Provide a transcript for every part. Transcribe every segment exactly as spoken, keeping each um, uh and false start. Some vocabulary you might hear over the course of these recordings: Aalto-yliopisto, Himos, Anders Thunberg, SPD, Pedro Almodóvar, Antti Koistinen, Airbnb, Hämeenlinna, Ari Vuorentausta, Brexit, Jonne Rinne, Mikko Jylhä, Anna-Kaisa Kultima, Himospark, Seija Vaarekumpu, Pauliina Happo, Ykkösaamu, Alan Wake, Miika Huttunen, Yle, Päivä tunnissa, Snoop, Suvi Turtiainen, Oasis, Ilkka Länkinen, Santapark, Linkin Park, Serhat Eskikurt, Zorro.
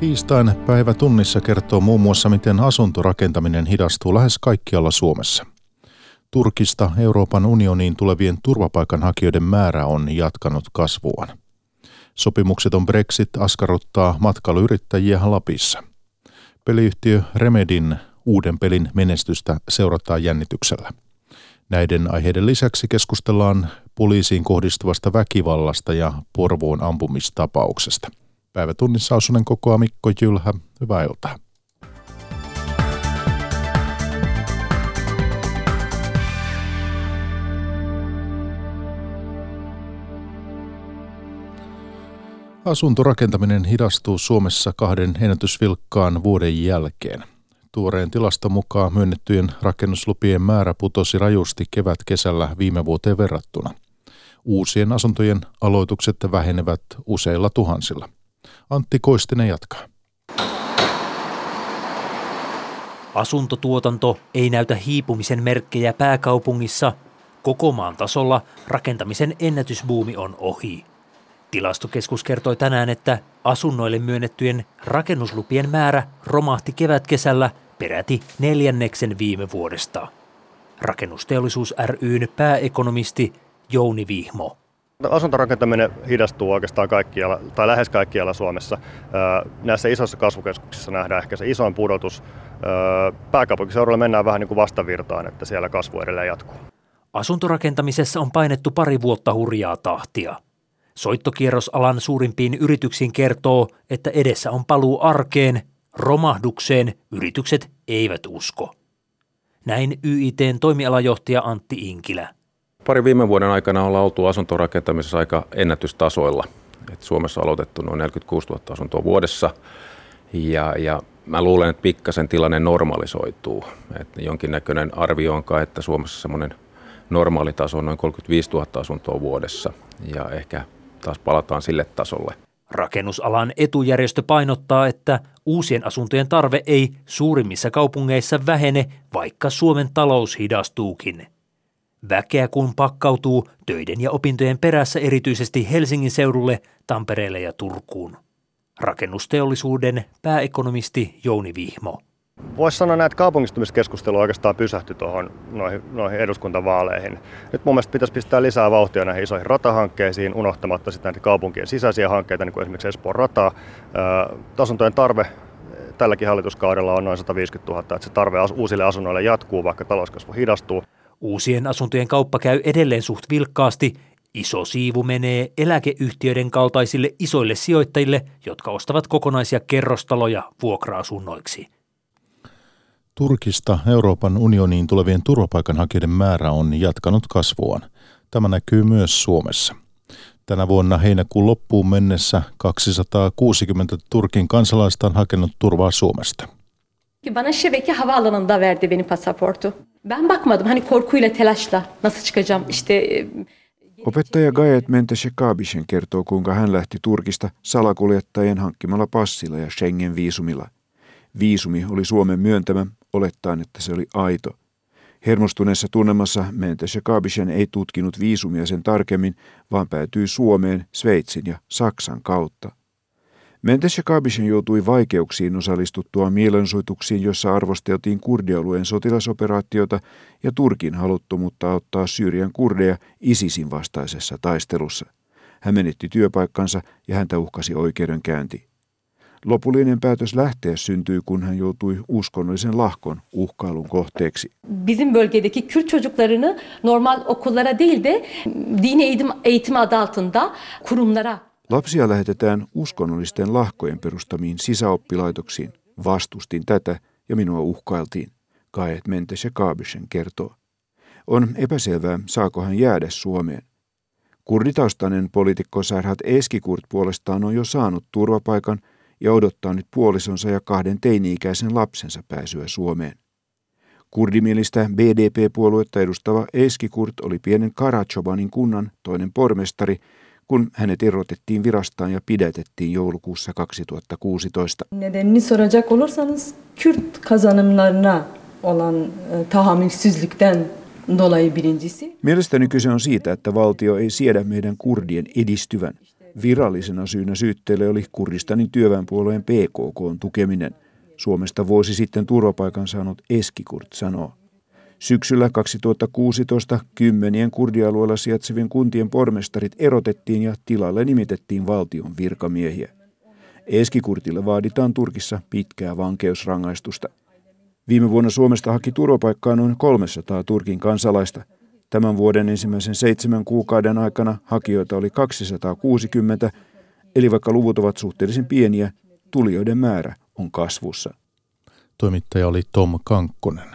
Tiistain Päivä tunnissa kertoo muun muassa, miten asuntorakentaminen hidastuu lähes kaikkialla Suomessa. Turkista Euroopan unioniin tulevien turvapaikanhakijoiden määrä on jatkanut kasvuaan. Sopimukseton Brexit askarruttaa matkailuyrittäjiä Lapissa. Peliyhtiö Remedyn uuden pelin menestystä seurataan jännityksellä. Näiden aiheiden lisäksi keskustellaan poliisiin kohdistuvasta väkivallasta ja Porvoon ampumistapauksesta. Päivä tunnissa osunen kokoaa Mikko Jylhä. Hyvää iltaa. Asuntorakentaminen hidastuu Suomessa kahden ennätysvilkkaan vuoden jälkeen. Tuoreen tilaston mukaan myönnettyjen rakennuslupien määrä putosi rajusti kevät-kesällä viime vuoteen verrattuna. Uusien asuntojen aloitukset vähenevät useilla tuhansilla. Antti Koistinen jatkaa. Asuntotuotanto ei näytä hiipumisen merkkejä pääkaupungissa. Koko maan tasolla rakentamisen ennätysbuumi on ohi. Tilastokeskus kertoi tänään, että asunnoille myönnettyjen rakennuslupien määrä romahti kevätkesällä peräti neljänneksen viime vuodesta. Rakennusteollisuus ry:n pääekonomisti Jouni Vihmo. Asuntorakentaminen hidastuu oikeastaan kaikkialla, tai lähes kaikkialla Suomessa. Näissä isoissa kasvukeskuksissa nähdään ehkä se isoin pudotus. Pääkaupunkiseudulla mennään vähän niin kuin vastavirtaan, että siellä kasvu edelleen jatkuu. Asuntorakentamisessa on painettu pari vuotta hurjaa tahtia. Soittokierrosalan suurimpiin yrityksiin kertoo, että edessä on paluu arkeen, romahdukseen yritykset eivät usko. Näin Y I T:n toimialajohtaja Antti Inkilä. Pari viime vuoden aikana ollaan oltu asuntorakentamisessa aika ennätystasoilla. Et Suomessa on aloitettu noin neljäkymmentäkuusituhatta asuntoa vuodessa ja, ja mä luulen, että pikkasen tilanne normalisoituu. Et jonkinnäköinen arvio on kai, että Suomessa semmoinen normaalitaso on noin kolmekymmentäviisituhatta asuntoa vuodessa ja ehkä taas palataan sille tasolle. Rakennusalan etujärjestö painottaa, että uusien asuntojen tarve ei suurimmissa kaupungeissa vähene, vaikka Suomen talous hidastuukin. Väkeä kun pakkautuu töiden ja opintojen perässä erityisesti Helsingin seudulle, Tampereelle ja Turkuun. Rakennusteollisuuden pääekonomisti Jouni Vihmo. Voisi sanoa, että kaupungistumiskeskustelu oikeastaan pysähtyi tuohon noihin, noihin eduskuntavaaleihin. Nyt mun mielestä pitäisi pistää lisää vauhtia näihin isoihin ratahankkeisiin, unohtamatta sitten näitä kaupunkien sisäisiä hankkeita, niin kuin esimerkiksi Espoon rataa. Asuntojen tarve tälläkin hallituskaudella on noin sataviisikymmentätuhatta, että se tarve uusille asunnoille jatkuu, vaikka talouskasvu hidastuu. Uusien asuntojen kauppa käy edelleen suht vilkkaasti. Iso siivu menee eläkeyhtiöiden kaltaisille isoille sijoittajille, jotka ostavat kokonaisia kerrostaloja vuokra-asunnoiksi. Turkista Euroopan unioniin tulevien turvapaikanhakijoiden määrä on jatkanut kasvuaan. Tämä näkyy myös Suomessa. Tänä vuonna heinäkuun loppuun mennessä kaksisataakuusikymmentä Turkin kansalaista on hakenut turvaa Suomesta. Bana şebeke havaalanında verdi benim pasaportu. Ben bakmadım hani korkuyla telaşla nasıl çıkacağım işte. Opettaja Gayet Menteşekabişen kertoo, kuinka hän lähti Turkista salakuljettajien hankkimalla passilla ja Schengen-viisumilla. Viisumi oli Suomen myöntämä, olettaen, että se oli aito. Hermostuneessa tunnemassa Menteşekabişen ei tutkinut viisumia sen tarkemmin, vaan päätyi Suomeen, Sveitsin ja Saksan kautta. Menteşekabişen joutui vaikeuksiin osallistuttua mielenosoituksiin, jossa arvosteltiin kurdialueen sotilasoperaatiota ja Turkin haluttomuutta auttaa Syyrian kurdeja ISISin vastaisessa taistelussa. Hän menetti työpaikkansa ja häntä uhkasi oikeudenkäynti. Lopullinen päätös lähteä syntyi, kun hän joutui uskonnollisen lahkon uhkailun kohteeksi. Bizim bölgedeki Kürt çocuklarını normal okullara değil de dini eğitim adı altında kurumlara. Lapsia lähetetään uskonnollisten lahkojen perustamiin sisäoppilaitoksiin. Vastustin tätä ja minua uhkailtiin, Gayet Menteşekabişen kertoo. On epäselvää, saako hän jäädä Suomeen. Kurditaustainen poliitikko Serhat Eskikurt puolestaan on jo saanut turvapaikan ja odottaa nyt puolisonsa ja kahden teini-ikäisen lapsensa pääsyä Suomeen. Kurdimielistä B D P-puoluetta edustava Eskikurt oli pienen Karachobanin kunnan toinen pormestari, kun hänet irrotettiin virastaan ja pidätettiin joulukuussa kaksituhattakuusitoista. Nedenini soracak olursanız Kürt kazanımlarına olan tahammülsüzlükten dolayı birincisi. Mielestäni kyse on siitä, että valtio ei siedä meidän kurdien edistyvän. Virallisena syynä syytteelle oli Kurdistanin työväenpuolueen P K K:n tukeminen. Suomesta vuosi sitten turvapaikan saanut Eskikurt sanoo. Syksyllä kaksituhattakuusitoista kymmenien kurdialueella sijaitsevien kuntien pormestarit erotettiin ja tilalle nimitettiin valtion virkamiehiä. Eskikurtille vaaditaan Turkissa pitkää vankeusrangaistusta. Viime vuonna Suomesta haki turvapaikkaa noin kolmesataa Turkin kansalaista. Tämän vuoden ensimmäisen seitsemän kuukauden aikana hakijoita oli kaksisataakuusikymmentä, eli vaikka luvut ovat suhteellisen pieniä, tulijoiden määrä on kasvussa. Toimittaja oli Tom Kankkonen.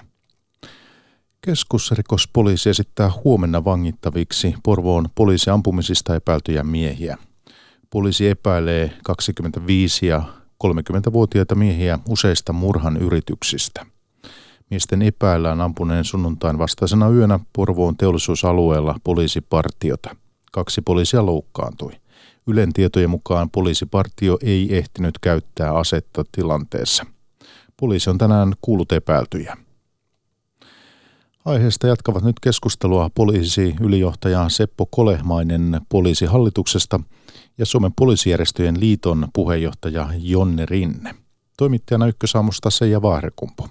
Keskusrikospoliisi esittää huomenna vangittaviksi Porvoon poliisiampumisista epäiltyjä miehiä. Poliisi epäilee kaksikymmentäviisi- ja kolmekymmentävuotiaita miehiä useista murhan yrityksistä. Miesten epäillään ampuneen sunnuntain vastaisena yönä Porvoon teollisuusalueella poliisipartiota. Kaksi poliisia loukkaantui. Ylen tietojen mukaan poliisipartio ei ehtinyt käyttää asetta tilanteessa. Poliisi on tänään kuullut epäiltyjä. Aiheesta jatkavat nyt keskustelua poliisiylijohtaja Seppo Kolehmainen poliisihallituksesta ja Suomen poliisijärjestöjen liiton puheenjohtaja Jonne Rinne. Toimittajana Ykkösaamusta Seija Vaarekumpu.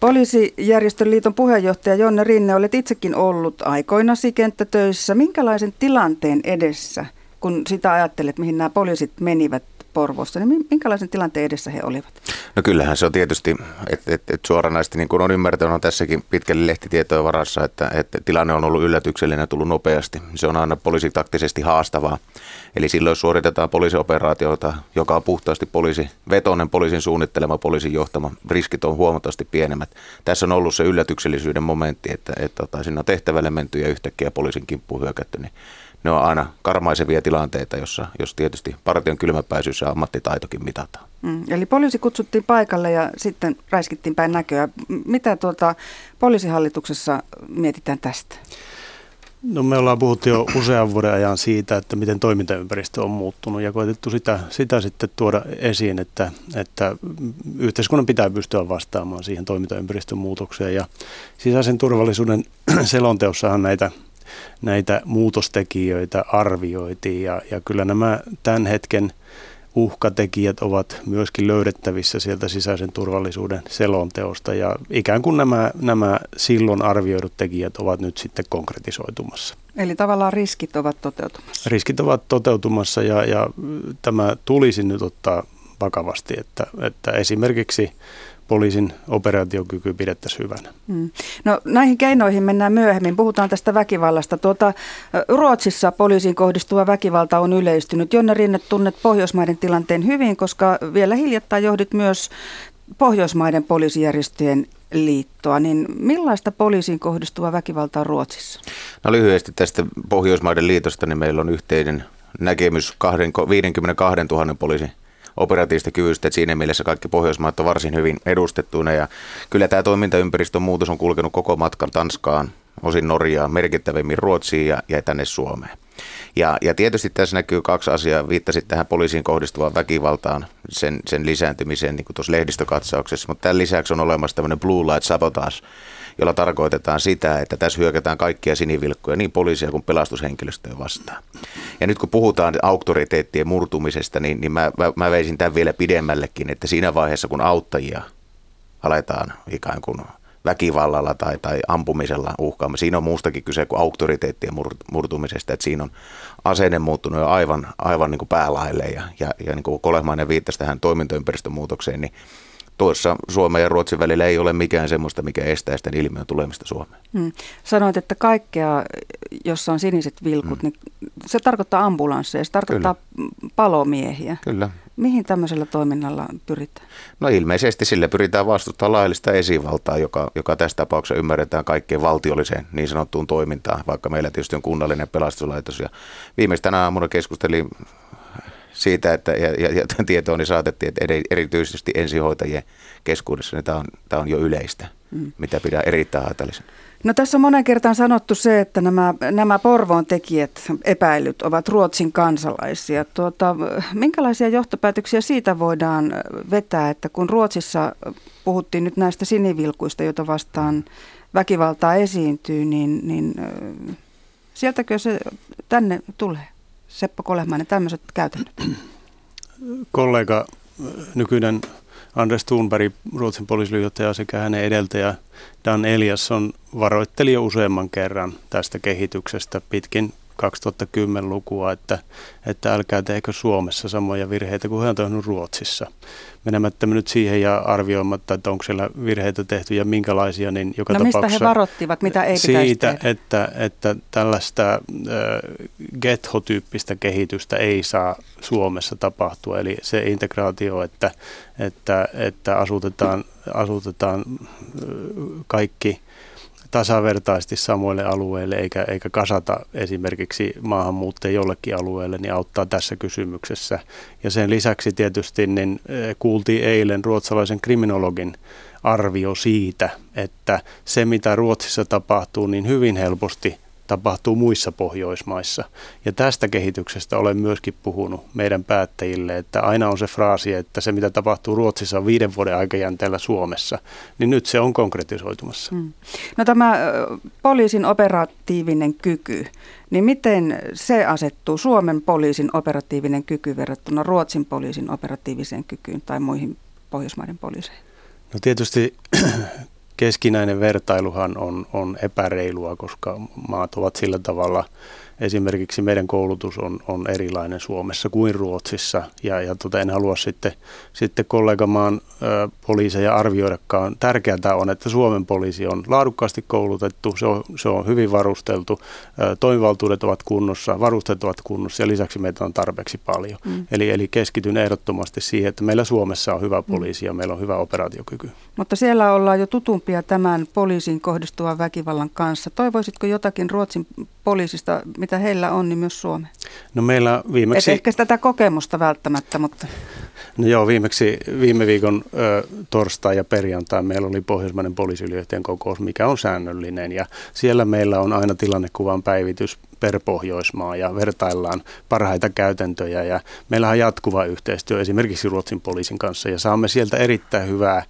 Poliisijärjestön liiton puheenjohtaja Jonne Rinne, olet itsekin ollut aikoinasi kenttätöissä. Minkälaisen tilanteen edessä, kun sitä ajattelet, mihin nämä poliisit menivät Porvoossa, niin minkälaisen tilanteen edessä he olivat? No kyllähän se on tietysti, että et, et suoranaisesti niin kuin on ymmärtänyt, on tässäkin pitkälle lehtitietojen varassa, että et tilanne on ollut yllätyksellinen ja tullut nopeasti. Se on aina poliisitaktisesti haastavaa. Eli silloin suoritetaan poliisioperaatiota, joka on puhtaasti poliisivetoinen, poliisin suunnittelema, poliisin johtama. Riskit on huomattavasti pienemmät. Tässä on ollut se yllätyksellisyyden momentti, että et, tota, siinä on tehtävälle menty ja yhtäkkiä poliisin kimppuun hyökätty, niin ne on aina karmaisevia tilanteita, jossa, jos tietysti partion kylmäpäisyys ja ammattitaitokin mitataan. Mm, eli poliisi kutsuttiin paikalle ja sitten räiskittiin päin näköä. Mitä tuota poliisihallituksessa mietitään tästä? No me ollaan puhuttu jo usean vuoden ajan siitä, että miten toimintaympäristö on muuttunut ja koetettu sitä, sitä sitten tuoda esiin, että, että yhteiskunnan pitää pystyä vastaamaan siihen toimintaympäristön muutokseen. Ja sisäisen turvallisuuden selonteossahan näitä Näitä muutostekijöitä arvioitiin ja, ja kyllä nämä tämän hetken uhkatekijät ovat myöskin löydettävissä sieltä sisäisen turvallisuuden selonteosta ja ikään kuin nämä, nämä silloin arvioidut tekijät ovat nyt sitten konkretisoitumassa. Eli tavallaan riskit ovat toteutumassa. Riskit ovat toteutumassa ja, ja tämä tulisi nyt ottaa vakavasti, että, että esimerkiksi poliisin operaatiokyky pidettäisiin hyvänä. Mm. No näihin keinoihin mennään myöhemmin. Puhutaan tästä väkivallasta. Tuota, Ruotsissa poliisiin kohdistuva väkivalta on yleistynyt. Jonne Rinne, tunnet Pohjoismaiden tilanteen hyvin, koska vielä hiljattain johdit myös Pohjoismaiden poliisijärjestöjen liittoa, niin millaista poliisiin kohdistuva väkivalta on Ruotsissa? No lyhyesti tästä Pohjoismaiden liitosta, niin meillä on yhteinen näkemys viisikymmentäkaksituhatta poliisin operatiivista kyvystä, että siinä mielessä kaikki Pohjoismaat on varsin hyvin edustettuina ja kyllä tämä toimintaympäristön muutos on kulkenut koko matkan Tanskaan, osin Norjaan, merkittävimmin Ruotsiin ja, ja tänne Suomeen. Ja, ja tietysti tässä näkyy kaksi asiaa, viittasit tähän poliisiin kohdistuvaan väkivaltaan, sen, sen lisääntymiseen niin kuin tuossa lehdistökatsauksessa, mutta tämän lisäksi on olemassa tämmöinen blue light sabotage, jolla tarkoitetaan sitä, että tässä hyökätään kaikkia sinivilkkoja, niin poliisia kuin pelastushenkilöstöä vastaan. Ja nyt kun puhutaan auktoriteettien murtumisesta, niin, niin mä, mä, mä veisin tämän vielä pidemmällekin, että siinä vaiheessa kun auttajia aletaan ikään kuin väkivallalla tai, tai ampumisella uhkaamaan. Siinä on muustakin kyse kuin auktoriteettien murtumisesta, että siinä on asenne muuttunut jo aivan, aivan niin kuin päälaille ja, ja, ja niin kuin Kolehmainen viittasi tähän toimintaympäristön muutokseen, niin tuossa Suomen ja Ruotsin välillä ei ole mikään semmoista, mikä estää sitä ilmiön tulemista Suomeen. Hmm. Sanoit, että kaikkea, jossa on siniset vilkut, hmm. niin se tarkoittaa ambulansseja, se tarkoittaa Kyllä. palomiehiä. Kyllä. Mihin tämmöisellä toiminnalla pyritään? No ilmeisesti sillä pyritään vastustamaan laillista esivaltaa, joka, joka tässä tapauksessa ymmärretään kaikkeen valtiolliseen niin sanottuun toimintaan, vaikka meillä tietysti on kunnallinen pelastuslaitos. Ja viimeis tänä aamuna keskustelin siitä, että ja, ja, ja tietoa niin saatettiin, että erityisesti ensihoitajien keskuudessa niin tämä on, tämä on jo yleistä, mm. mitä pidään erittäin haitallisena. No tässä on monen kertaan sanottu se, että nämä, nämä Porvoon tekijät, epäilyt, ovat Ruotsin kansalaisia. Tuota, minkälaisia johtopäätöksiä siitä voidaan vetää, että kun Ruotsissa puhuttiin nyt näistä sinivilkuista, joita vastaan väkivaltaa esiintyy, niin, niin sieltäkö se tänne tulee? Seppo Kolehmainen, tämmöiset käytännöt. Kollega, nykyinen Anders Thunberg, Ruotsin poliisiylijohtaja sekä hänen edeltäjä Dan Eliasson varoitteli jo useamman kerran tästä kehityksestä pitkin kaksituhattakymmenlukua, että, että älkää teekö Suomessa samoja virheitä kuin he on tehnyt Ruotsissa. Menemättä nyt siihen ja arvioimatta, että onko siellä virheitä tehty ja minkälaisia, niin joka no tapauksessa... mistä he varoittivat, mitä ei pitäisi siitä, tehdä? Että, että tällaista äh, getho-tyyppistä kehitystä ei saa Suomessa tapahtua, eli se integraatio, että, että, että asutetaan, asutetaan äh, kaikki... tasavertaisesti samoille alueille eikä, eikä kasata esimerkiksi maahanmuuttajia jollekin alueelle, niin auttaa tässä kysymyksessä. Ja sen lisäksi tietysti niin kuultiin eilen ruotsalaisen kriminologin arvio siitä, että se mitä Ruotsissa tapahtuu, niin hyvin helposti tapahtuu muissa Pohjoismaissa. Ja tästä kehityksestä olen myöskin puhunut meidän päättäjille, että aina on se fraasi, että se mitä tapahtuu Ruotsissa on viiden vuoden aikajänteellä Suomessa, niin nyt se on konkretisoitumassa. Mm. No tämä poliisin operatiivinen kyky, niin miten se asettuu Suomen poliisin operatiivinen kyky verrattuna Ruotsin poliisin operatiiviseen kykyyn tai muihin Pohjoismaiden poliiseihin? No tietysti... keskinäinen vertailuhan on, on epäreilua, koska maat ovat sillä tavalla, esimerkiksi meidän koulutus on, on erilainen Suomessa kuin Ruotsissa. Ja, ja tota, en halua sitten, sitten kollegamaan ö, poliiseja arvioidakaan. Tärkeää on, että Suomen poliisi on laadukkaasti koulutettu, se on, se on hyvin varusteltu, ö, toimivaltuudet ovat kunnossa, varusteet ovat kunnossa ja lisäksi meitä on tarpeeksi paljon. Mm. Eli, eli keskityn ehdottomasti siihen, että meillä Suomessa on hyvä poliisi ja meillä on hyvä operaatiokyky. Mutta siellä ollaan jo tutumpia tämän poliisiin kohdistuvan väkivallan kanssa. Toivoisitko jotakin Ruotsin poliisista, mitä heillä on, niin myös Suomeen? No meillä viimeksi... Et ehkä tätä kokemusta välttämättä, mutta... No joo, viimeksi viime viikon ö, torstai ja perjantai meillä oli Pohjoismainen poliisiylijohtajan kokous, mikä on säännöllinen. Ja siellä meillä on aina tilannekuvan päivitys per Pohjoismaa ja vertaillaan parhaita käytäntöjä. Ja meillä on jatkuva yhteistyö esimerkiksi Ruotsin poliisin kanssa ja saamme sieltä erittäin hyvää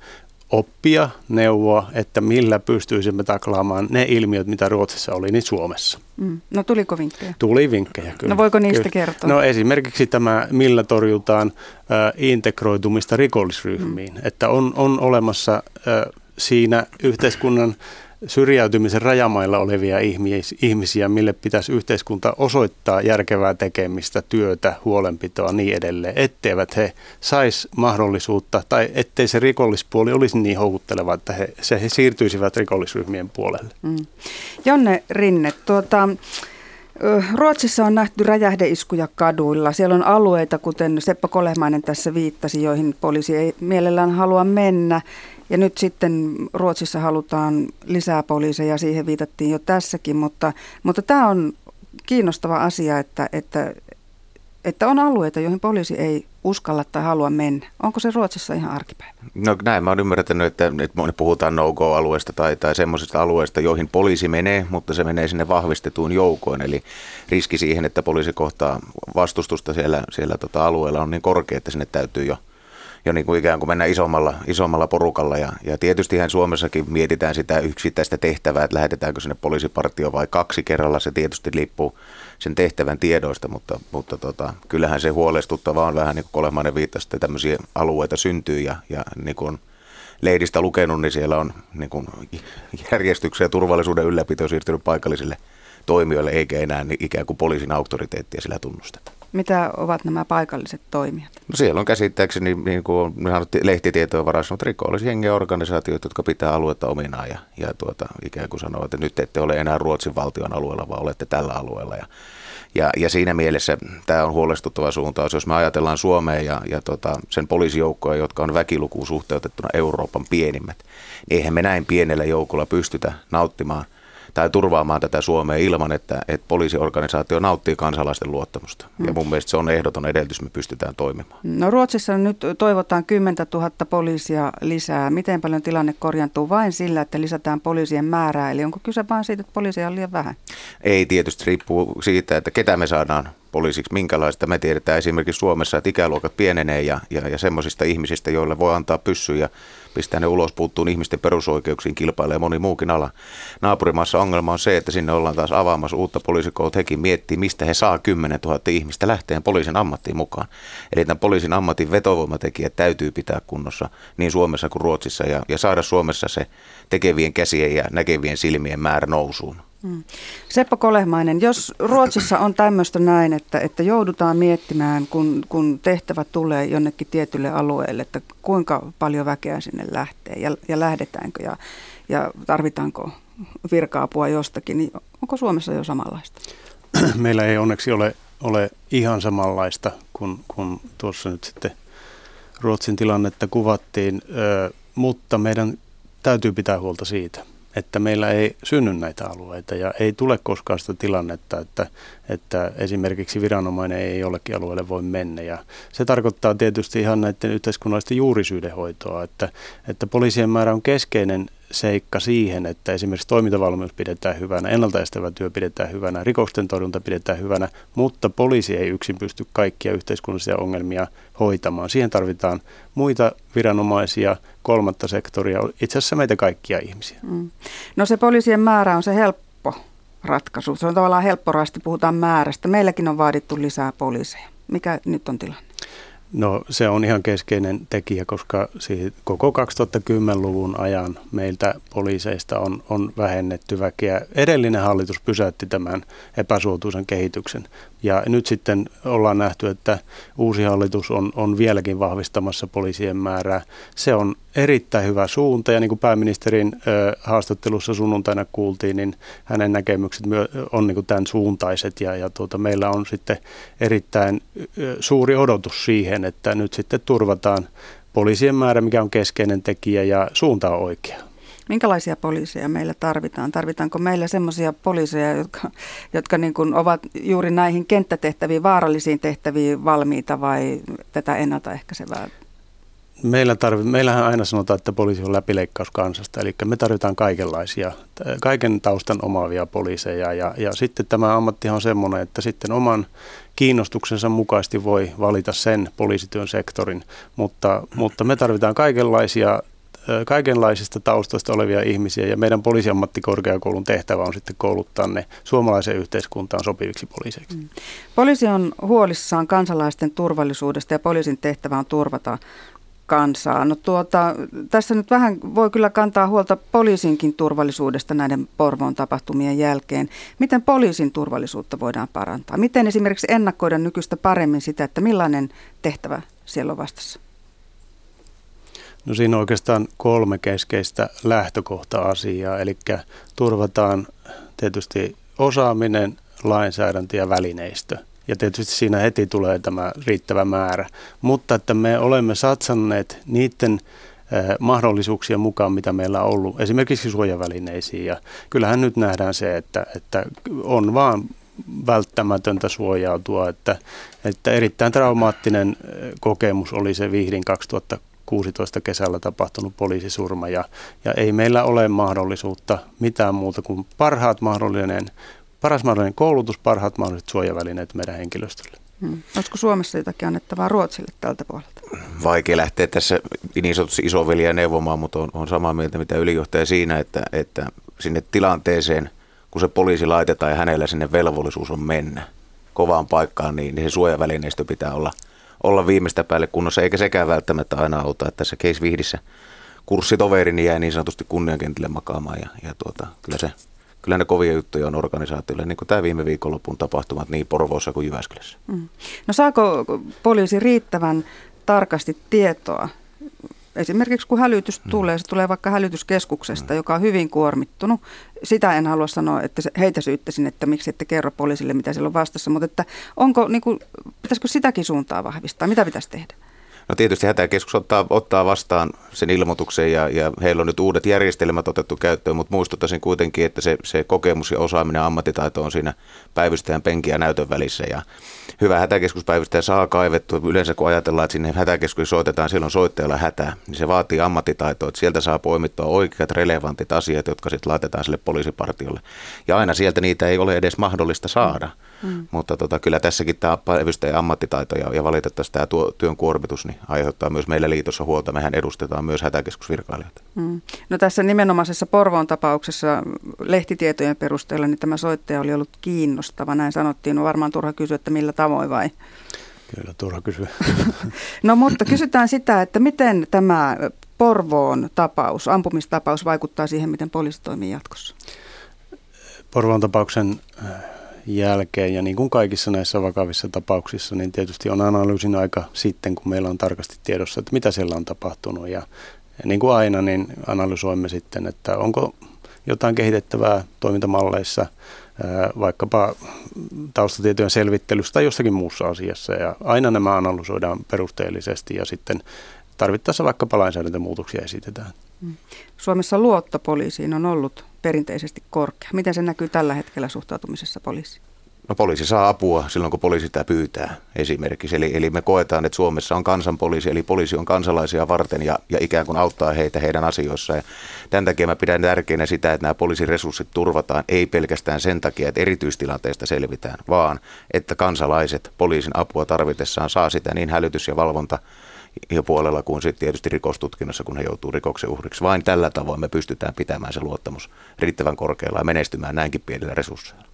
oppia, neuvoa, että millä pystyisimme taklaamaan ne ilmiöt, mitä Ruotsissa oli, niin Suomessa. Mm. No tuliko vinkkejä? Tuli vinkkejä, kyllä. No voiko niistä kyllä kertoa? No esimerkiksi tämä, millä torjutaan ä, integroitumista rikollisryhmiin, mm. että on, on olemassa ä, siinä yhteiskunnan syrjäytymisen rajamailla olevia ihmisiä, mille pitäisi yhteiskunta osoittaa järkevää tekemistä, työtä, huolenpitoa niin edelleen, etteivät he saisi mahdollisuutta tai ettei se rikollispuoli olisi niin houkutteleva, että he, se he siirtyisivät rikollisryhmien puolelle. Mm. Jonne Rinne, tuota... Ruotsissa on nähty räjähdeiskuja kaduilla. Siellä on alueita, kuten Seppo Kolehmainen tässä viittasi, joihin poliisi ei mielellään halua mennä. Ja nyt sitten Ruotsissa halutaan lisää poliiseja, siihen viitattiin jo tässäkin. Mutta, mutta tämä on kiinnostava asia, että, että, että on alueita, joihin poliisi ei uskalla tai halua mennä. Onko se Ruotsissa ihan arkipäivä? No näin, mä oon ymmärtänyt, että, että me puhutaan no-go-alueesta tai, tai semmoisista alueista, joihin poliisi menee, mutta se menee sinne vahvistetuun joukoon. Eli riski siihen, että poliisi kohtaa vastustusta siellä, siellä tota alueella on niin korkea, että sinne täytyy jo, jo niin kuin ikään kuin mennä isommalla, isommalla porukalla. Ja, ja tietystihän Suomessakin mietitään sitä yksittäistä tehtävää, että lähetetäänkö sinne poliisipartio vai kaksi kerralla. Se tietysti liippuu sen tehtävän tiedoista, mutta, mutta tota, kyllähän se huolestuttava on vähän niin kuin Kolehmainen viittasi, että tämmöisiä alueita syntyy ja, ja niin kuin lehdistä lukenut, niin siellä on niin kuin järjestyksen ja turvallisuuden ylläpito siirtynyt paikallisille toimijoille, eikä enää niin ikään kuin poliisin auktoriteettia sillä tunnusteta. Mitä ovat nämä paikalliset toimijat? No siellä on käsittääkseni, niin kuin lehtitietojen varassa, mutta rikollisjengiä organisaatioita, jotka pitää aluetta ominaan ja, ja tuota, ikään kuin sanoo, että nyt ette ole enää Ruotsin valtion alueella, vaan olette tällä alueella. Ja, ja, ja siinä mielessä tämä on huolestuttava suuntaus. Jos me ajatellaan Suomea ja, ja tota, sen poliisijoukkoja, jotka on väkilukuun suhteutettuna Euroopan pienimmät, niin eihän me näin pienellä joukolla pystytä nauttimaan tai turvaamaan tätä Suomea ilman, että, että poliisiorganisaatio nauttii kansalaisten luottamusta. Mm. Ja mun mielestä se on ehdoton edellytys, me pystytään toimimaan. No Ruotsissa nyt toivotaan kymmenentuhatta poliisia lisää. Miten paljon tilanne korjaantuu vain sillä, että lisätään poliisien määrää? Eli onko kyse vain siitä, että poliisia on liian vähän? Ei tietysti, riippuu siitä, että ketä me saadaan poliisiksi, minkälaista. Me tiedetään esimerkiksi Suomessa, että ikäluokat pienenee ja, ja, ja semmoisista ihmisistä, joille voi antaa pyssy ja pistää ne ulos, puuttuun ihmisten perusoikeuksiin, kilpailee moni muukin ala. Naapurimaassa ongelma on se, että sinne ollaan taas avaamassa uutta poliisikoulut. Hekin miettii, mistä he saa kymmenen tuhatta ihmistä lähteen poliisin ammattiin mukaan. Eli tämän poliisin ammatin vetovoimatekijät täytyy pitää kunnossa niin Suomessa kuin Ruotsissa ja, ja saada Suomessa se tekevien käsien ja näkevien silmien määrä nousuun. Hmm. Seppo Kolehmainen, jos Ruotsissa on tämmöistä näin, että, että joudutaan miettimään, kun, kun tehtävä tulee jonnekin tietylle alueelle, että kuinka paljon väkeä sinne lähtee ja, ja lähdetäänkö ja, ja tarvitaanko virka-apua jostakin, niin onko Suomessa jo samanlaista? Meillä ei onneksi ole, ole ihan samanlaista, kun, kun tuossa nyt sitten Ruotsin tilannetta kuvattiin, ö, mutta meidän täytyy pitää huolta siitä, että meillä ei synny näitä alueita ja ei tule koskaan sitä tilannetta, että, että esimerkiksi viranomainen ei jollekin alueelle voi mennä. Ja se tarkoittaa tietysti ihan näiden yhteiskunnallisten juurisyyden hoitoa, että, että poliisien määrä on keskeinen seikka siihen, että esimerkiksi toimintavalmius pidetään hyvänä, ennaltaestävä työ pidetään hyvänä, rikosten torjunta pidetään hyvänä, mutta poliisi ei yksin pysty kaikkia yhteiskunnallisia ongelmia hoitamaan. Siihen tarvitaan muita viranomaisia, kolmatta sektoria, itse asiassa meitä kaikkia ihmisiä. Mm. No se poliisien määrä on se helppo ratkaisu. Se on tavallaan helppo rasti, puhutaan määrästä. Meilläkin on vaadittu lisää poliiseja. Mikä nyt on tilanne? No se on ihan keskeinen tekijä, koska koko kaksituhattakymmenluvun ajan meiltä poliiseista on, on vähennetty väkeä. Edellinen hallitus pysäytti tämän epäsuotuisan kehityksen. Ja nyt sitten ollaan nähty, että uusi hallitus on, on vieläkin vahvistamassa poliisien määrää. Se on erittäin hyvä suunta ja niin kuin pääministerin ö, haastattelussa sunnuntaina kuultiin, niin hänen näkemykset myö, on niin kuin tämän suuntaiset ja, ja tuota, meillä on sitten erittäin ö, suuri odotus siihen, että nyt sitten turvataan poliisien määrä, mikä on keskeinen tekijä ja suunta on oikea. Minkälaisia poliiseja meillä tarvitaan? Tarvitaanko meillä semmoisia poliiseja, jotka, jotka niin kuin ovat juuri näihin kenttätehtäviin, vaarallisiin tehtäviin valmiita vai tätä ennaltaehkäisevää? Meillä tarvi, meillähän aina sanotaan, että poliisi on läpileikkaus kansasta, eli me tarvitaan kaikenlaisia, kaiken taustan omaavia poliiseja ja, ja sitten tämä ammattihan on semmoinen, että sitten oman kiinnostuksensa mukaisesti voi valita sen poliisityön sektorin, mutta, mutta me tarvitaan kaikenlaisia kaikenlaisista taustoista olevia ihmisiä ja meidän poliisiammattikorkeakoulun tehtävä on sitten kouluttaa ne suomalaiseen yhteiskuntaan sopiviksi poliiseiksi. Poliisi on huolissaan kansalaisten turvallisuudesta ja poliisin tehtävä on turvata kansaa. No tuota, tässä nyt vähän voi kyllä kantaa huolta poliisinkin turvallisuudesta näiden Porvoon tapahtumien jälkeen. Miten poliisin turvallisuutta voidaan parantaa? Miten esimerkiksi ennakoida nykyistä paremmin sitä, että millainen tehtävä siellä on vastassa? No siinä on oikeastaan kolme keskeistä lähtökohta-asiaa, eli turvataan tietysti osaaminen, lainsäädäntö ja välineistö. Ja tietysti siinä heti tulee tämä riittävä määrä, mutta että me olemme satsanneet niiden mahdollisuuksien mukaan, mitä meillä on ollut, esimerkiksi suojavälineisiin. Ja kyllähän nyt nähdään se, että, että on vaan välttämätöntä suojautua, että, että erittäin traumaattinen kokemus oli se Vihdin kaksituhattakuusitoista kesällä tapahtunut poliisisurma ja, ja ei meillä ole mahdollisuutta mitään muuta kuin parhaat mahdollinen, paras mahdollinen koulutus, parhaat mahdolliset suojavälineet meidän henkilöstölle. Hmm. Olisiko Suomessa jotakin annettavaa Ruotsille tältä puolelta? Vaikea lähteä tässä niin sanotusti isoveliä neuvomaan, mutta on, on samaa mieltä mitä ylijohtaja siinä, että, että sinne tilanteeseen, kun se poliisi laitetaan ja hänellä sinne velvollisuus on mennä kovaan paikkaan, niin, niin se suojavälineistö pitää olla olla viimeistä päälle kunnossa, eikä sekään välttämättä aina auta, että tässä case Vihdissä kurssitoverini jäi niin sanotusti kunniankentille makaamaan, ja, ja tuota, kyllä, se, kyllä ne kovia juttuja on organisaatioille, niin kuin tämä viime viikonlopun tapahtumat niin Porvoossa kuin Jyväskylässä. Mm. No saako poliisi riittävän tarkasti tietoa? Esimerkiksi kun hälytys tulee, se tulee vaikka hälytyskeskuksesta, joka on hyvin kuormittunut. Sitä en halua sanoa, että heitä syyttäisin, että miksi ette kerro poliisille, mitä siellä on vastassa, mutta että onko, niin kuin, pitäisikö sitäkin suuntaa vahvistaa? Mitä pitäisi tehdä? No tietysti hätäkeskus ottaa, ottaa vastaan sen ilmoituksen ja, ja heillä on nyt uudet järjestelmät otettu käyttöön, mutta muistuttaisin kuitenkin, että se, se kokemus ja osaaminen ja ammattitaito on siinä päivystäjän penkiä näytön välissä ja hyvä hätäkeskuspäivystäjä saa kaivettua. Yleensä kun ajatellaan, että sinne hätäkeskuksiin soitetaan, silloin soittajalla hätää, niin se vaatii ammattitaitoa, että sieltä saa poimittua oikeat relevantit asiat, jotka sitten laitetaan sille poliisipartiolle. Ja aina sieltä niitä ei ole edes mahdollista saada. Mm. Mutta tota, kyllä tässäkin tämä päivystäjän ammattitaito ja, ja valitettavasti tämä työn kuormitus niin aiheuttaa myös meillä liitossa huolta. Mehän edustetaan myös hätäkeskusvirkailijoita. Mm. No tässä nimenomaisessa Porvoon tapauksessa lehtitietojen perusteella niin tämä soittaja oli ollut kiinnostava. Näin sanottiin. No varmaan turha kysyä, että millä tavoin vai? Kyllä turha kysyä. No mutta kysytään sitä, että miten tämä Porvoon tapaus, ampumistapaus vaikuttaa siihen, miten poliisi toimii jatkossa? Porvoon tapauksen jälkeen ja niin kuin kaikissa näissä vakavissa tapauksissa, niin tietysti on analyysin aika sitten, kun meillä on tarkasti tiedossa, että mitä siellä on tapahtunut. Ja niin kuin aina, niin analysoimme sitten, että onko jotain kehitettävää toimintamalleissa, vaikkapa taustatietojen selvittelystä tai jossakin muussa asiassa. Ja aina nämä analysoidaan perusteellisesti ja sitten tarvittaessa vaikkapa lainsäädäntömuutoksia esitetään. Suomessa luotto poliisiin on ollut perinteisesti korkea. Miten se näkyy tällä hetkellä suhtautumisessa poliisiin? No poliisi saa apua silloin, kun poliisi sitä pyytää esimerkiksi. Eli, eli me koetaan, että Suomessa on kansanpoliisi, eli poliisi on kansalaisia varten ja, ja ikään kuin auttaa heitä heidän asioissaan. Ja tämän takia mä pidän tärkeänä sitä, että nämä poliisin resurssit turvataan, ei pelkästään sen takia, että erityistilanteesta selvitään, vaan että kansalaiset poliisin apua tarvitessaan saa sitä niin hälytys- ja valvonta ja puolella kuin sitten tietysti rikostutkinnassa, kun he joutuu rikoksen uhriksi. Vain tällä tavoin me pystytään pitämään se luottamus riittävän korkealla ja menestymään näinkin pienillä resursseilla.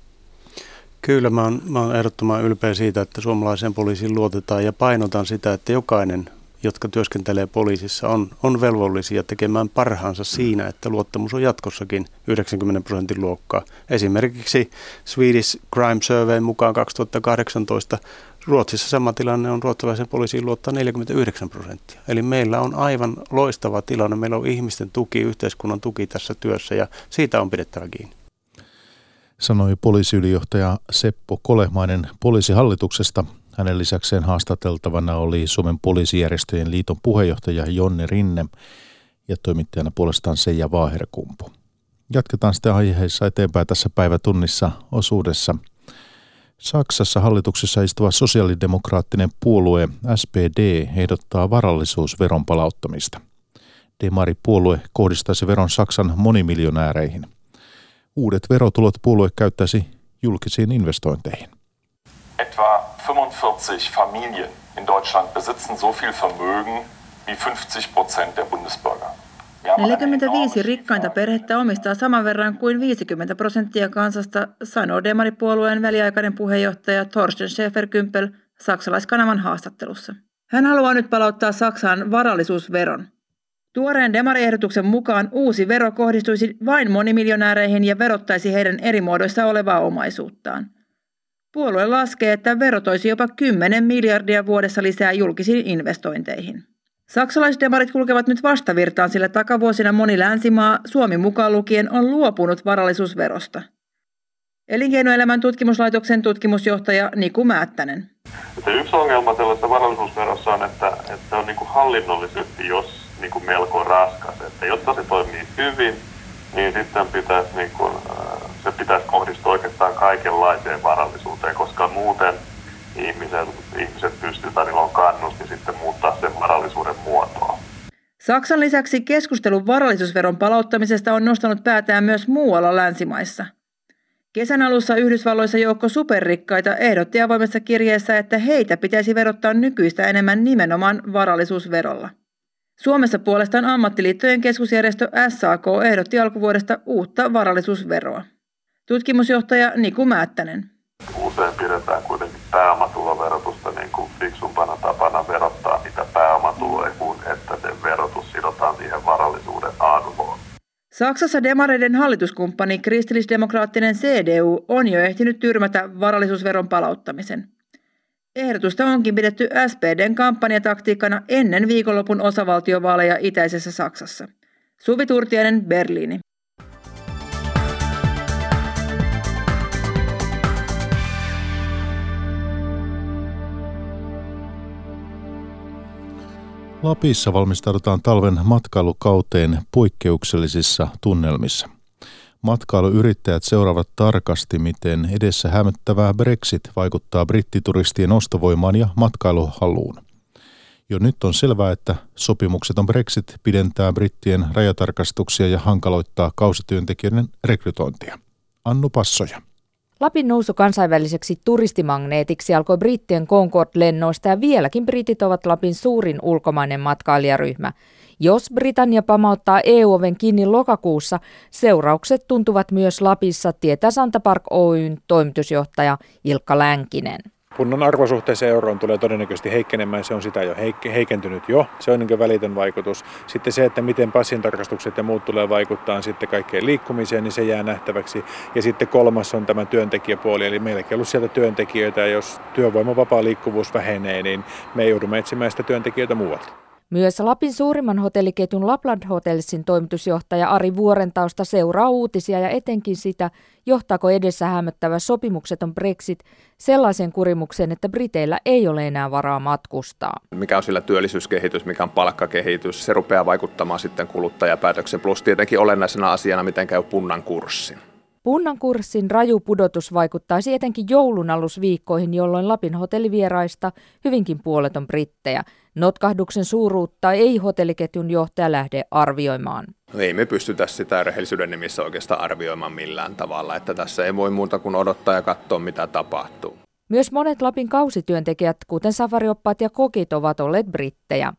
Kyllä, mä oon, mä oon ehdottoman ylpeä siitä, että suomalaiseen poliisiin luotetaan ja painotan sitä, että jokainen, jotka työskentelee poliisissa, on, on velvollisia tekemään parhaansa siinä, että luottamus on jatkossakin yhdeksänkymmentä prosentin luokkaa. Esimerkiksi Swedish Crime Surveyn mukaan kaksituhattakahdeksantoista Ruotsissa sama tilanne on ruotsalaisen poliisiin luottaa neljäkymmentäyhdeksän prosenttia. Eli meillä on aivan loistava tilanne. Meillä on ihmisten tuki, yhteiskunnan tuki tässä työssä ja siitä on pidettävä kiinni. Sanoi poliisiylijohtaja Seppo Kolehmainen poliisihallituksesta. Hänen lisäkseen haastateltavana oli Suomen poliisijärjestöjen liiton puheenjohtaja Jonne Rinne ja toimittajana puolestaan Seija Vaaherkumpu. Jatketaan sitten aiheessa eteenpäin tässä päivätunnissa osuudessa. Saksassa hallituksessa istuva sosiaalidemokraattinen puolue S P D ehdottaa varallisuusveron palauttamista. Demaripuolue kohdistaisi veron Saksan monimiljonääreihin. Uudet verotulot puolue käyttäisi julkisiin investointeihin. Etwa fünfundvierzig Familien in Deutschland besitzen so viel Vermögen wie fünfzig Prozent der Bundesbürger. neljäkymmentäviisi rikkainta perhettä omistaa saman verran kuin viisikymmentä prosenttia kansasta, sanoo demaripuolueen väliaikainen puheenjohtaja Torsten Schäfer-Kümpel saksalaiskanavan haastattelussa. Hän haluaa nyt palauttaa Saksaan varallisuusveron. Tuoreen demariehdotuksen mukaan uusi vero kohdistuisi vain monimiljonääreihin ja verottaisi heidän eri muodoissa olevaa omaisuuttaan. Puolue laskee, että vero toisi jopa kymmenen miljardia vuodessa lisää julkisiin investointeihin. Saksalaisdemarit kulkevat nyt vastavirtaan, sillä takavuosina moni länsimaa, Suomi mukaan lukien, on luopunut varallisuusverosta. Elinkeinoelämän tutkimuslaitoksen tutkimusjohtaja Niku Määttänen. Että yksi ongelma tällaisessa varallisuusverossa on, että, että se on niin kuin hallinnollisesti jos niin kuin melko raskas. Että jotta se toimii hyvin, niin sitten pitäisi, niin kuin, se pitäisi kohdistua oikeastaan kaikenlaiseen varallisuuteen, koska muuten Ihmiset, ihmiset pystytään ilon kannusti sitten muuttaa sen varallisuuden muotoa. Saksan lisäksi keskustelun varallisuusveron palauttamisesta on nostanut päätään myös muualla länsimaissa. Kesän alussa Yhdysvalloissa joukko superrikkaita ehdotti avoimessa kirjeessä, että heitä pitäisi verottaa nykyistä enemmän nimenomaan varallisuusverolla. Suomessa puolestaan ammattiliittojen keskusjärjestö S A K ehdotti alkuvuodesta uutta varallisuusveroa. Tutkimusjohtaja Niku Määttänen. Usein pidetään kuitenkin pääomatuloverotusta niin kuin fiksumpana tapana verottaa niitä pääomatuloja, kun että sen verotus sidotaan siihen varallisuuden arvoon. Saksassa demareiden hallituskumppani kristillisdemokraattinen C D U on jo ehtinyt tyrmätä varallisuusveron palauttamisen. Ehdotusta onkin pidetty S P D:n kampanjataktiikkana ennen viikonlopun osavaltiovaaleja itäisessä Saksassa. Suvi Turtiainen, Berliini. Lapissa valmistaudutaan talven matkailukauteen poikkeuksellisissa tunnelmissa. Matkailuyrittäjät seuraavat tarkasti, miten edessä hämöttävää Brexit vaikuttaa brittituristien ostovoimaan ja matkailuhaluun. Jo nyt on selvää, että sopimukseton Brexit pidentää brittien rajatarkastuksia ja hankaloittaa kausityöntekijöiden rekrytointia. Annu Passoja. Lapin nousu kansainväliseksi turistimagneetiksi alkoi brittien Concorde-lennoista ja vieläkin britit ovat Lapin suurin ulkomainen matkailijaryhmä. Jos Britannia pamauttaa E U-oven kiinni lokakuussa, seuraukset tuntuvat myös Lapissa, tietää Santapark Oyn toimitusjohtaja Ilkka Länkinen. Punnan arvosuhteeseen euroon tulee todennäköisesti heikkenemään, se on sitä jo heik- heikentynyt jo, se on niin kuin välitön vaikutus. Sitten se, että miten passintarkastukset ja muut tulee vaikuttaa sitten kaikkeen liikkumiseen, niin se jää nähtäväksi. Ja sitten kolmas on tämä työntekijäpuoli, eli meilläkin on ollut sieltä työntekijöitä, ja jos työvoiman vapaa liikkuvuus vähenee, niin me joudumme etsimään sitä työntekijöitä muualta. Myös Lapin suurimman hotelliketjun Lapland Hotelsin toimitusjohtaja Ari Vuorentausta seuraa uutisia ja etenkin sitä, johtaako edessä hämöttävä sopimukseton Brexit sellaisen kurimukseen, että Briteillä ei ole enää varaa matkustaa. Mikä on sillä työllisyyskehitys, mikä on palkkakehitys, se rupeaa vaikuttamaan sitten kuluttajapäätöksen, plus tietenkin olennaisena asiana, miten käy punnan kurssin. Punnan kurssin raju pudotus vaikuttaisi etenkin joulun alusviikkoihin, jolloin Lapin hotellivieraista hyvinkin puolet on brittejä. Notkahduksen suuruutta ei hotelliketjun johtaja lähde arvioimaan. Ei me pystytä sitä rehellisyyden nimissä oikeastaan arvioimaan millään tavalla, että tässä ei voi muuta kuin odottaa ja katsoa mitä tapahtuu. Myös monet Lapin kausityöntekijät, kuten safarioppaat ja kokit, ovat olleet brittejä.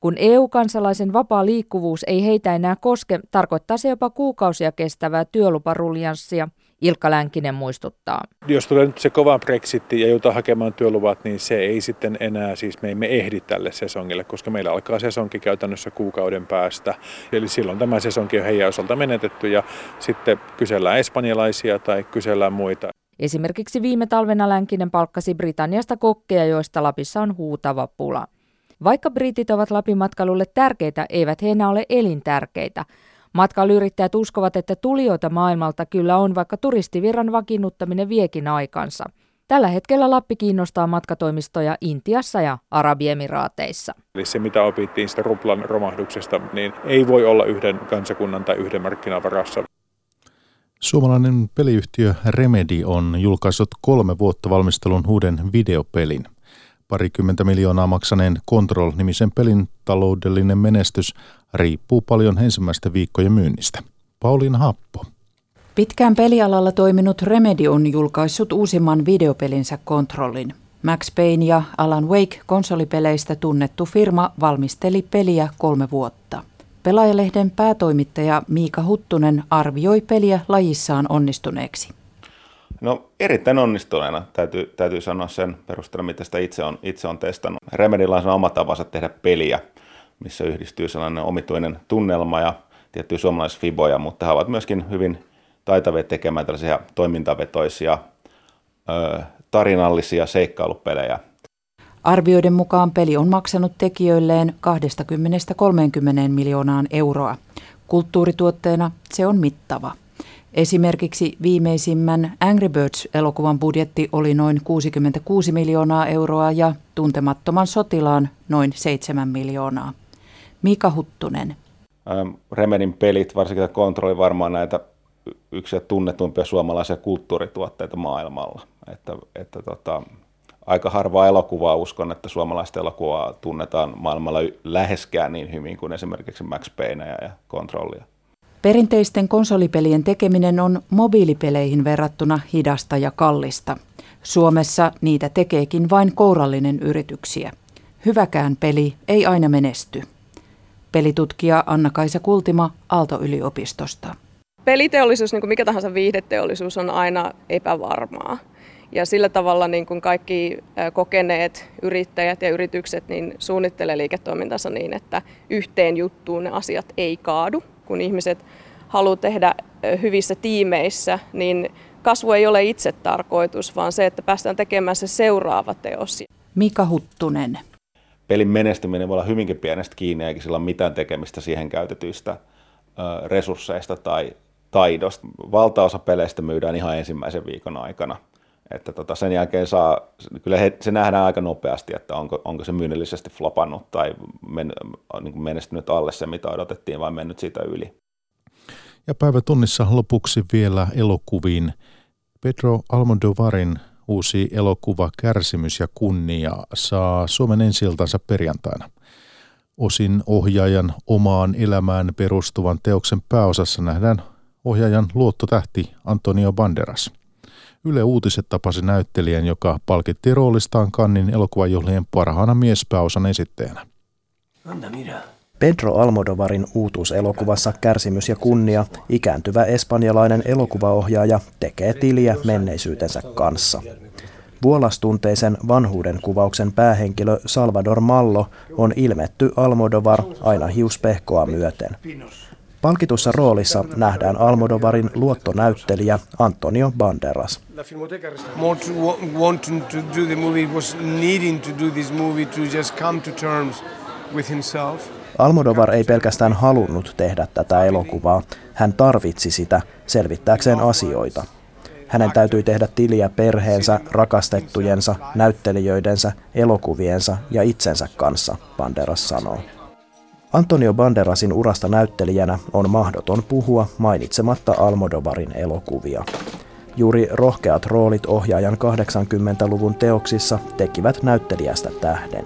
Kun E U-kansalaisen vapaa liikkuvuus ei heitä enää koske, tarkoittaa se jopa kuukausia kestävää työluparuljanssia. Ilkka Länkinen muistuttaa. Jos tulee nyt se kova Brexit ja joutaa hakemaan työluvat, niin se ei sitten enää, siis me emme ehdi tälle sesongille, koska meillä alkaa sesonki käytännössä kuukauden päästä. Eli silloin tämä sesonki on heidän osalta menetetty ja sitten kysellään espanjalaisia tai kysellään muita. Esimerkiksi viime talvena Länkinen palkkasi Britanniasta kokkeja, joista Lapissa on huutava pula. Vaikka britit ovat Lapin matkailulle tärkeitä, eivät he enää ole elintärkeitä. Matkailuyrittäjät uskovat, että tulijoita maailmalta kyllä on, vaikka turistivirran vakiinnuttaminen viekin aikansa. Tällä hetkellä Lappi kiinnostaa matkatoimistoja Intiassa ja Arabiemiraateissa. Eli se, mitä opittiin sitä ruplan romahduksesta, niin ei voi olla yhden kansakunnan tai yhden markkinan varassa. Suomalainen peliyhtiö Remedy on julkaissut kolme vuotta valmistelun uuden videopelin. Parikymmentä miljoonaa maksaneen Control-nimisen pelin taloudellinen menestys riippuu paljon ensimmäisten viikkojen myynnistä. Pauliina Happo. Pitkään pelialalla toiminut Remedy on julkaissut uusimman videopelinsä Controlin. Max Payne ja Alan Wake -konsolipeleistä tunnettu firma valmisteli peliä kolme vuotta. Pelaajalehden päätoimittaja Miika Huttunen arvioi peliä lajissaan onnistuneeksi. No erittäin onnistuneena, täytyy, täytyy sanoa sen perusteella, mitä sitä itse on, itse on testannut. Remedillä on oma tavansa tehdä peliä, missä yhdistyy sellainen omituinen tunnelma ja tiettyjä suomalaisfiboja, mutta he ovat myöskin hyvin taitavia tekemään tällaisia toimintavetoisia, ö, tarinallisia seikkailupelejä. Arvioiden mukaan peli on maksanut tekijöilleen kaksikymmentä kolmekymmentä miljoonaan euroa. Kulttuurituotteena se on mittava. Esimerkiksi viimeisimmän Angry Birds-elokuvan budjetti oli noin kuusikymmentäkuusi miljoonaa euroa ja Tuntemattoman sotilaan noin seitsemän miljoonaa. Mika Huttunen. Remedin pelit, varsinkin Control, varmaan näitä yksi tunnetumpia suomalaisia kulttuurituotteita maailmalla. Että, että tota, aika harvaa elokuvaa, uskon, että suomalaista elokuvaa tunnetaan maailmalla läheskään niin hyvin kuin esimerkiksi Max Payneä ja Controlia. Perinteisten konsolipelien tekeminen on mobiilipeleihin verrattuna hidasta ja kallista. Suomessa niitä tekeekin vain kourallinen yrityksiä. Hyväkään peli ei aina menesty. Pelitutkija Anna-Kaisa Kultima Aalto-yliopistosta. Peliteollisuus, niin kuin mikä tahansa viihdeteollisuus, on aina epävarmaa. Ja sillä tavalla niin kuin kaikki kokeneet yrittäjät ja yritykset niin suunnittelee liiketoimintansa niin, että yhteen juttuun ne asiat ei kaadu. Kun ihmiset haluaa tehdä hyvissä tiimeissä, niin kasvu ei ole itse tarkoitus, vaan se, että päästään tekemään se seuraava teos. Mika Huttunen. Pelin menestyminen voi olla hyvinkin pienestä kiinni, eikä sillä ole mitään tekemistä siihen käytetyistä resursseista tai taidosta. Valtaosa peleistä myydään ihan ensimmäisen viikon aikana. Että tota, sen jälkeen saa, kyllä he, se nähdään aika nopeasti, että onko, onko se myynnillisesti flopannut tai men, niin kuin menestynyt alle se, mitä odotettiin, vai mennyt siitä yli. Ja Päivä tunnissa lopuksi vielä elokuviin. Pedro Almodovarin uusi elokuva Kärsimys ja kunnia saa Suomen ensi-iltansa perjantaina. Osin ohjaajan omaan elämään perustuvan teoksen pääosassa nähdään ohjaajan luottotähti Antonio Banderas. Yle Uutiset tapasi näyttelijän, joka palkittiin roolistaan Cannesin elokuvajuhlien parhaana miespääosan esittäjänä. Pedro Almodovarin uutuuselokuvassa Kärsimys ja kunnia ikääntyvä espanjalainen elokuvaohjaaja tekee tiliä menneisyytensä kanssa. Vuolastunteisen vanhuuden kuvauksen päähenkilö Salvador Mallo on ilmetty Almodovar aina hiuspehkoa myöten. Palkitussa roolissa nähdään Almodovarin luottonäyttelijä Antonio Banderas. Almodovar ei pelkästään halunnut tehdä tätä elokuvaa, hän tarvitsi sitä selvittääkseen asioita. Hänen täytyi tehdä tiliä perheensä, rakastettujensa, näyttelijöidensä, elokuviensa ja itsensä kanssa, Banderas sanoo. Antonio Banderasin urasta näyttelijänä on mahdoton puhua mainitsematta Almodovarin elokuvia. Juuri rohkeat roolit ohjaajan kahdeksankymmentäluvun teoksissa tekivät näyttelijästä tähden.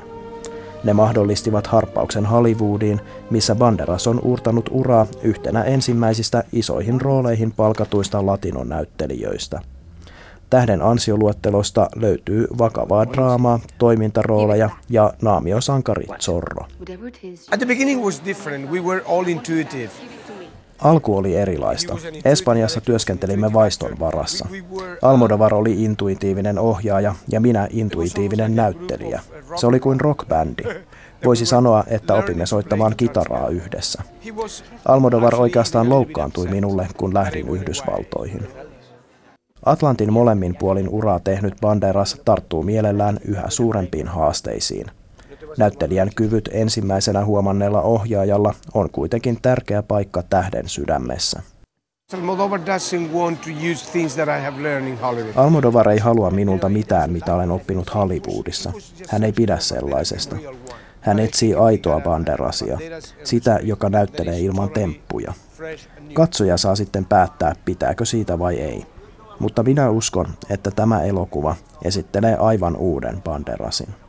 Ne mahdollistivat harppauksen Hollywoodiin, missä Banderas on uurtanut uraa yhtenä ensimmäisistä isoihin rooleihin palkatuista latinonäyttelijöistä. Tähden ansioluettelosta löytyy vakavaa draamaa, toimintarooleja ja naamiosankari Zorro. Alku oli erilaista. Espanjassa työskentelimme vaiston varassa. Almodovar oli intuitiivinen ohjaaja ja minä intuitiivinen näyttelijä. Se oli kuin rockbändi. Voisi sanoa, että opimme soittamaan kitaraa yhdessä. Almodovar oikeastaan loukkaantui minulle, kun lähdin Yhdysvaltoihin. Atlantin molemmin puolin uraa tehnyt Banderas tarttuu mielellään yhä suurempiin haasteisiin. Näyttelijän kyvyt ensimmäisenä huomanneella ohjaajalla on kuitenkin tärkeä paikka tähden sydämessä. Almodovar ei halua minulta mitään, mitä olen oppinut Hollywoodissa. Hän ei pidä sellaisesta. Hän etsii aitoa Banderasia, sitä, joka näyttelee ilman temppuja. Katsoja saa sitten päättää, pitääkö siitä vai ei. Mutta minä uskon, että tämä elokuva esittelee aivan uuden Banderasin.